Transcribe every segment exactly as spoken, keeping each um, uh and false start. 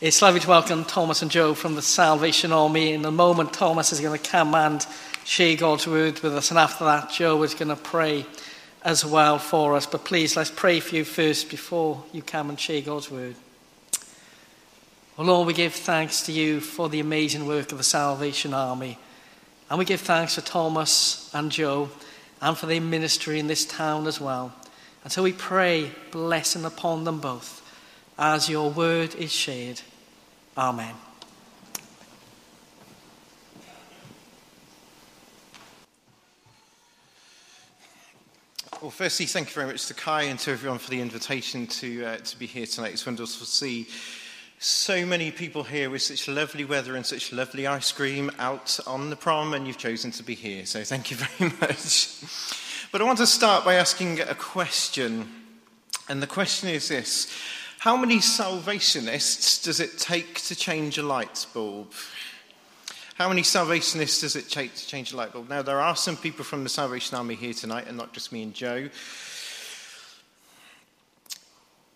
It's lovely to welcome Thomas and Joe from the Salvation Army. In a moment, Thomas is going to come and share God's word with us. And after that, Joe is going to pray as well for us. But please, let's pray for you first before you come and share God's word. Oh Lord, we give thanks to you for the amazing work of the Salvation Army. And we give thanks to Thomas and Joe and for their ministry in this town as well. And so we pray blessing upon them both as your word is shared. Amen. Well, firstly, thank you very much to Kai and to everyone for the invitation to uh, to be here tonight. It's wonderful to see so many people here with such lovely weather and such lovely ice cream out on the prom, and you've chosen to be here, so thank you very much. But I want to start by asking a question, and the question is this: how many Salvationists does it take to change a light bulb? How many Salvationists does it take to change a light bulb? Now, there are some people from the Salvation Army here tonight, and not just me and Joe.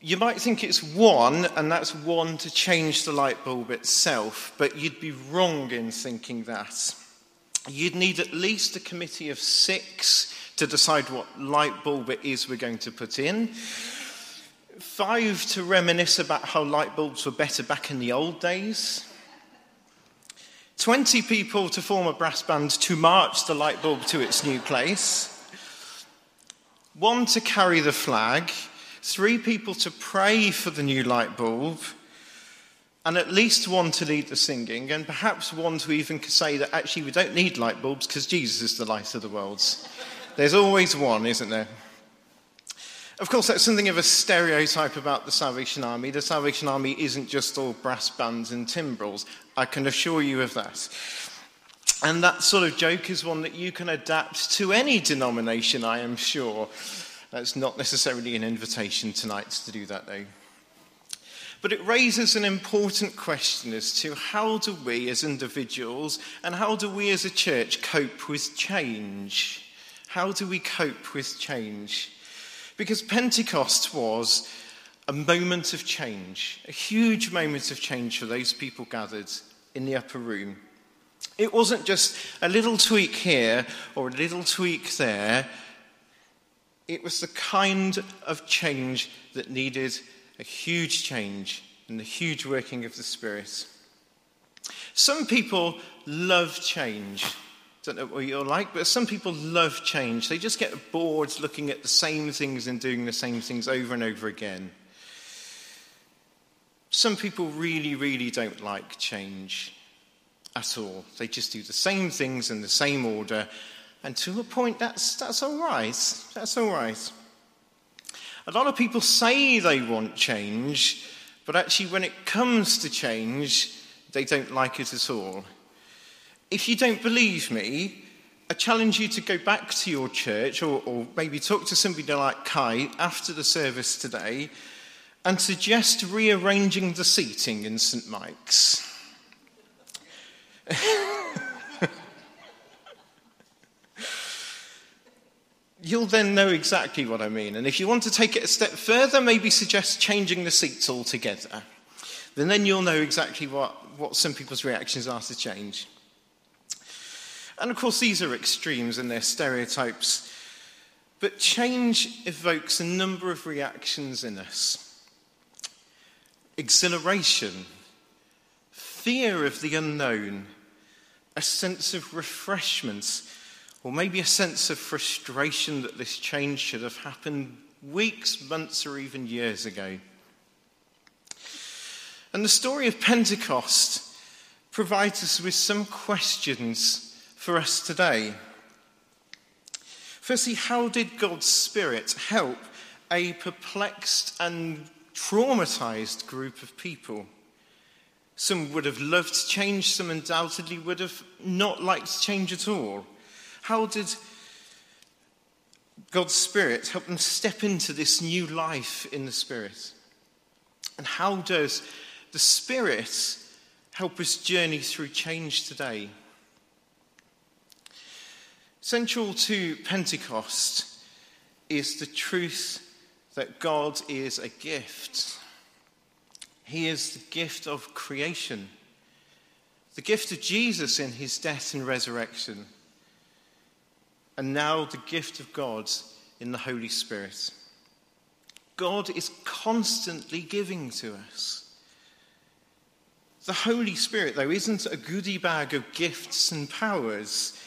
You might think it's one, and that's one to change the light bulb itself, but you'd be wrong in thinking that. You'd need at least a committee of six to decide what light bulb it is we're going to put in, five to reminisce about how light bulbs were better back in the old days, twenty people to form a brass band to march the light bulb to its new place, one to carry the flag, three people to pray for the new light bulb, and at least one to lead the singing, and perhaps one to even say that actually we don't need light bulbs because Jesus is the light of the world. There's always one, isn't there? Of course, that's something of a stereotype about the Salvation Army. The Salvation Army isn't just all brass bands and timbrels. I can assure you of that. And that sort of joke is one that you can adapt to any denomination, I am sure. That's not necessarily an invitation tonight to do that, though. But it raises an important question as to how do we as individuals and how do we as a church cope with change? How do we cope with change? Because Pentecost was a moment of change, a huge moment of change for those people gathered in the upper room. It wasn't just a little tweak here or a little tweak there. It was the kind of change that needed a huge change and the huge working of the Spirit. Some people love change. Don't know what you're like, but some people love change. They just get bored looking at the same things and doing the same things over and over again. Some people really, really don't like change at all. They just do the same things in the same order. And to a point, that's that's all right. That's all right. A lot of people say they want change, but actually when it comes to change, they don't like it at all. If you don't believe me, I challenge you to go back to your church or, or maybe talk to somebody like Kai after the service today and suggest rearranging the seating in Saint Mike's. You'll then know exactly what I mean. And if you want to take it a step further, maybe suggest changing the seats altogether. Then then you'll know exactly what, what some people's reactions are to change. And of course, these are extremes and they're stereotypes. But change evokes a number of reactions in us. Exhilaration, fear of the unknown, a sense of refreshment, or maybe a sense of frustration that this change should have happened weeks, months, or even years ago. And the story of Pentecost provides us with some questions for us today. Firstly, how did God's Spirit help a perplexed and traumatized group of people? Some would have loved change, some undoubtedly would have not liked change at all. How did God's Spirit help them step into this new life in the Spirit? And how does the Spirit help us journey through change today? Central to Pentecost is the truth that God is a gift. He is the gift of creation, the gift of Jesus in his death and resurrection, and now the gift of God in the Holy Spirit. God is constantly giving to us. The Holy Spirit, though, isn't a goodie bag of gifts and powers.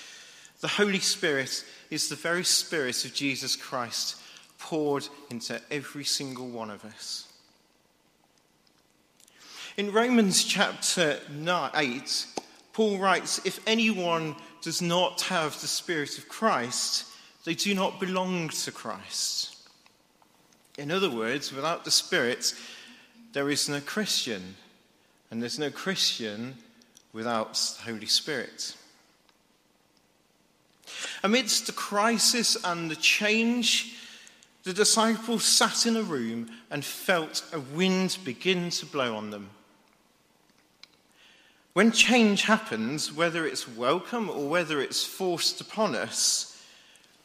The Holy Spirit is the very Spirit of Jesus Christ poured into every single one of us. In Romans chapter eight, Paul writes, "If anyone does not have the Spirit of Christ, they do not belong to Christ." In other words, without the Spirit, there is no Christian. And there's no Christian without the Holy Spirit. Amidst the crisis and the change, the disciples sat in a room and felt a wind begin to blow on them. When change happens, whether it's welcome or whether it's forced upon us,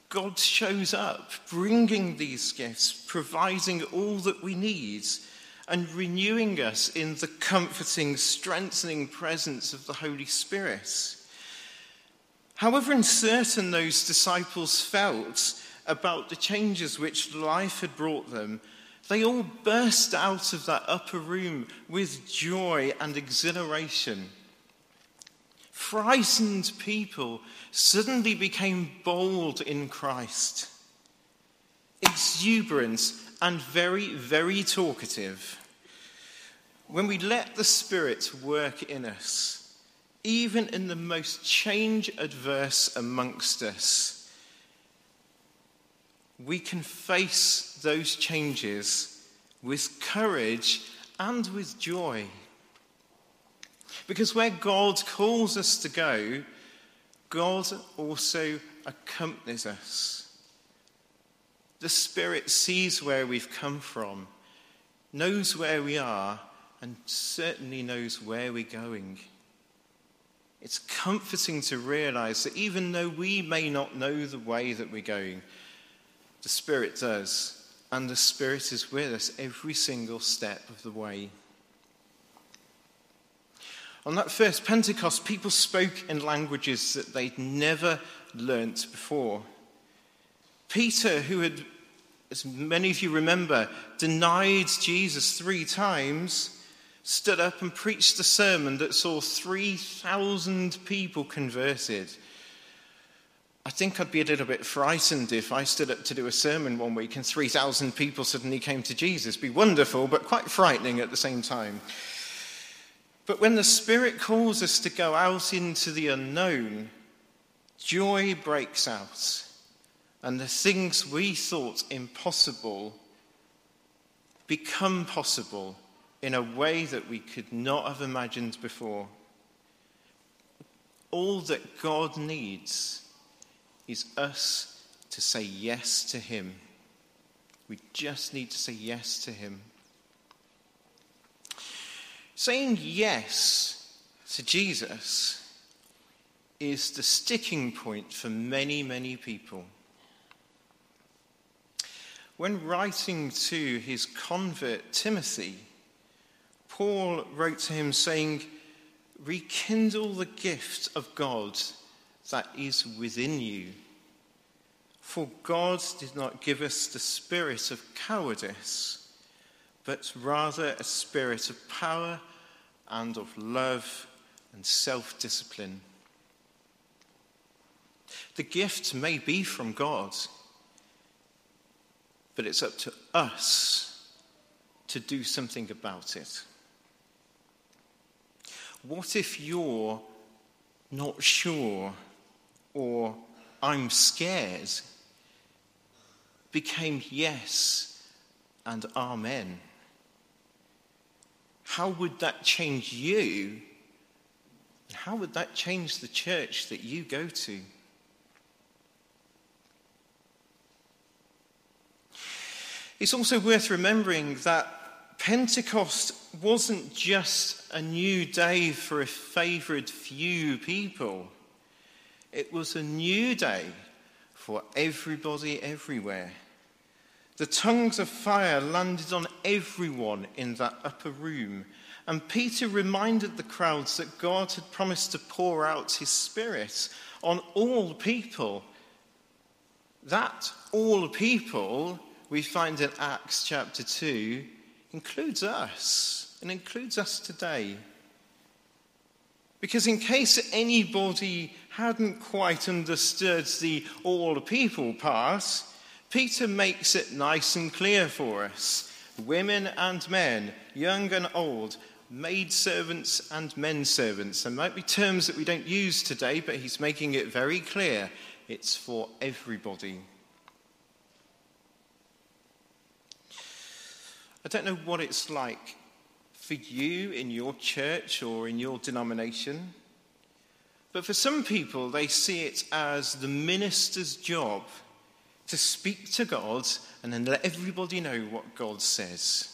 God shows up, bringing these gifts, providing all that we need, and renewing us in the comforting, strengthening presence of the Holy Spirit. However uncertain those disciples felt about the changes which life had brought them, they all burst out of that upper room with joy and exhilaration. Frightened people suddenly became bold in Christ, exuberant and very, very talkative. When we let the Spirit work in us, even in the most change-adverse amongst us, we can face those changes with courage and with joy. Because where God calls us to go, God also accompanies us. The Spirit sees where we've come from, knows where we are, and certainly knows where we're going. It's comforting to realize that even though we may not know the way that we're going, the Spirit does, and the Spirit is with us every single step of the way. On that first Pentecost, people spoke in languages that they'd never learnt before. Peter, who had, as many of you remember, denied Jesus three times, stood up and preached a sermon that saw three thousand people converted. I think I'd be a little bit frightened if I stood up to do a sermon one week and three thousand people suddenly came to Jesus. It'd be wonderful, but quite frightening at the same time. But when the Spirit calls us to go out into the unknown, joy breaks out, and the things we thought impossible become possible in a way that we could not have imagined before. All that God needs is us to say yes to him. We just need to say yes to him. Saying yes to Jesus is the sticking point for many, many people. When writing to his convert Timothy, Paul wrote to him saying, "Rekindle the gift of God that is within you. For God did not give us the spirit of cowardice, but rather a spirit of power and of love and self-discipline." The gift may be from God, but it's up to us to do something about it. What if you're not sure, or "I'm scared" became yes and amen? How would that change you? How would that change the church that you go to? It's also worth remembering that Pentecost wasn't just a new day for a favoured few people. It was a new day for everybody everywhere. The tongues of fire landed on everyone in that upper room, and Peter reminded the crowds that God had promised to pour out his Spirit on all people. That all people, we find in Acts chapter two, includes us and includes us today. Because in case anybody hadn't quite understood the all people part, Peter makes it nice and clear for us. Women and men, young and old, maidservants and menservants. There might be terms that we don't use today, but he's making it very clear. It's for everybody. I don't know what it's like for you in your church or in your denomination, but for some people, they see it as the minister's job to speak to God and then let everybody know what God says.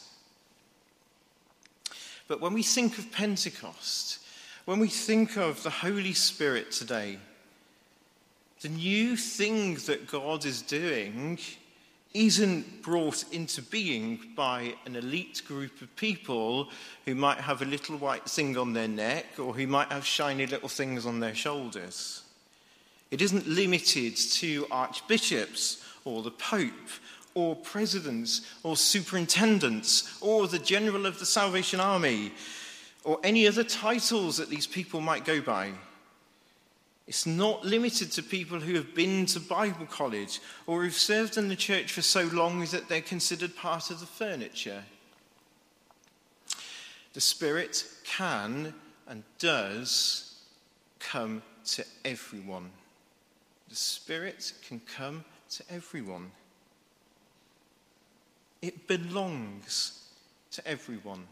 But when we think of Pentecost, when we think of the Holy Spirit today, the new thing that God is doing isn't brought into being by an elite group of people who might have a little white thing on their neck or who might have shiny little things on their shoulders. It isn't limited to archbishops or the Pope or presidents or superintendents or the general of the Salvation Army or any other titles that these people might go by. It's not limited to people who have been to Bible college or who've served in the church for so long that they're considered part of the furniture. The Spirit can and does come to everyone. The Spirit can come to everyone. It belongs to everyone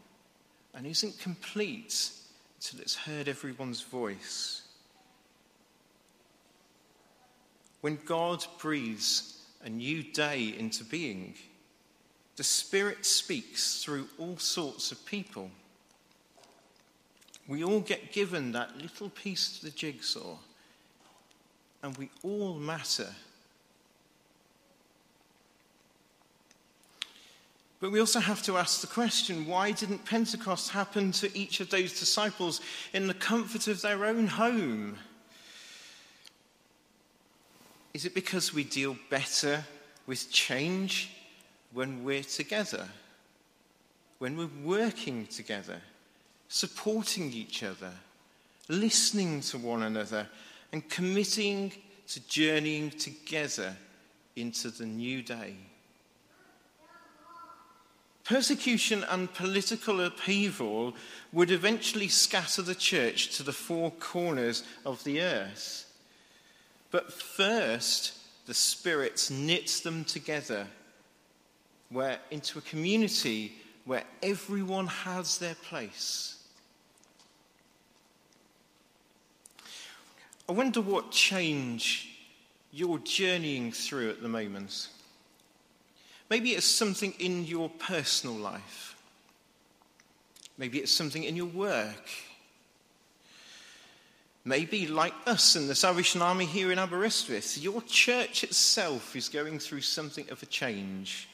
and isn't complete until it's heard everyone's voice. When God breathes a new day into being, the Spirit speaks through all sorts of people. We all get given that little piece to the jigsaw, and we all matter. But we also have to ask the question, why didn't Pentecost happen to each of those disciples in the comfort of their own home? Is it because we deal better with change when we're together, when we're working together, supporting each other, listening to one another, and committing to journeying together into the new day? Persecution and political upheaval would eventually scatter the church to the four corners of the earth. But first, the Spirit knits them together where, into a community where everyone has their place. I wonder what change you're journeying through at the moment. Maybe it's something in your personal life. Maybe it's something in your work. Maybe, like us in the Salvation Army here in Aberystwyth, your church itself is going through something of a change.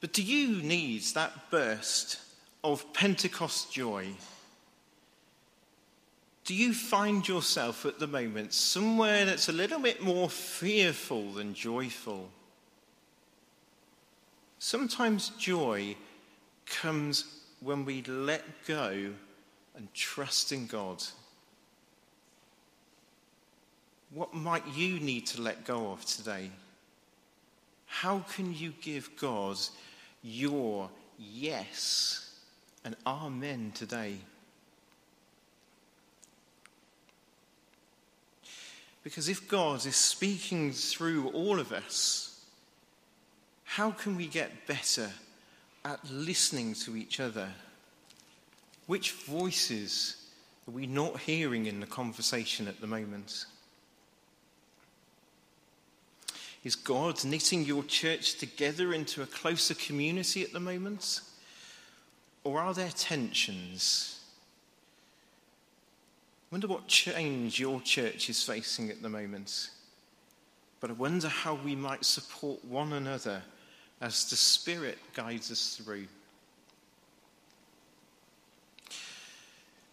But do you need that burst of Pentecost joy? Do you find yourself at the moment somewhere that's a little bit more fearful than joyful? Sometimes joy comes when we let go and trust in God. What might you need to let go of today? How can you give God your yes and amen today? Because if God is speaking through all of us, how can we get better at listening to each other? Which voices are we not hearing in the conversation at the moment? Is God knitting your church together into a closer community at the moment? Or are there tensions? I wonder what change your church is facing at the moment. But I wonder how we might support one another as the Spirit guides us through.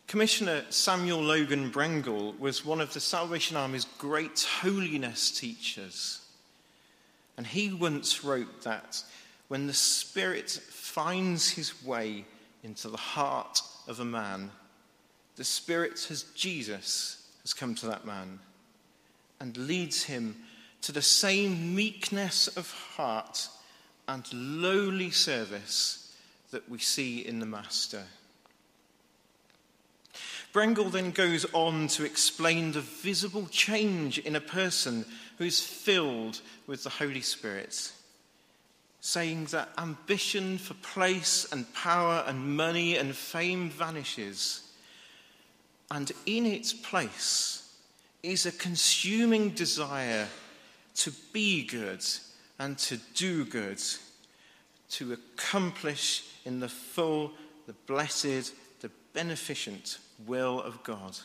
Commissioner Samuel Logan Brengle was one of the Salvation Army's great holiness teachers. And he once wrote that when the Spirit finds his way into the heart of a man, the Spirit, as Jesus, has come to that man and leads him to the same meekness of heart and lowly service that we see in the Master. Brengle then goes on to explain the visible change in a person who is filled with the Holy Spirit, saying that ambition for place and power and money and fame vanishes, and in its place is a consuming desire to be good and to do good, to accomplish in the full, the blessed, the beneficent will of God.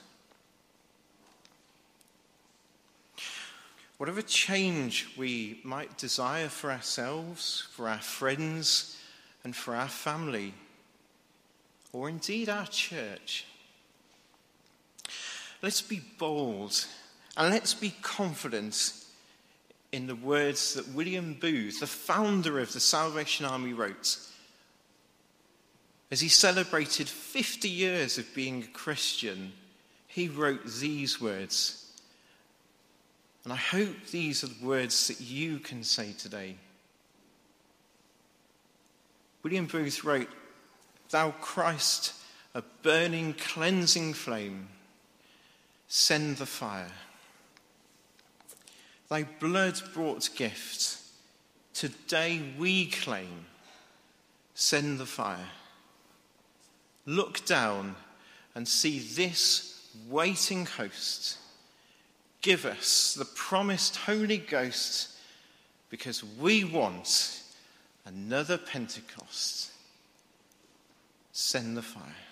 Whatever change we might desire for ourselves, for our friends, and for our family, or indeed our church, let's be bold and let's be confident in the words that William Booth, the founder of the Salvation Army, wrote as he celebrated fifty years of being a Christian. He wrote these words, and I hope these are the words that you can say today. William Booth wrote, "Thou Christ, a burning, cleansing flame, send the fire. Thy blood-bought gift, today we claim, send the fire. Look down and see this waiting host. Give us the promised Holy Ghost, because we want another Pentecost. Send the fire."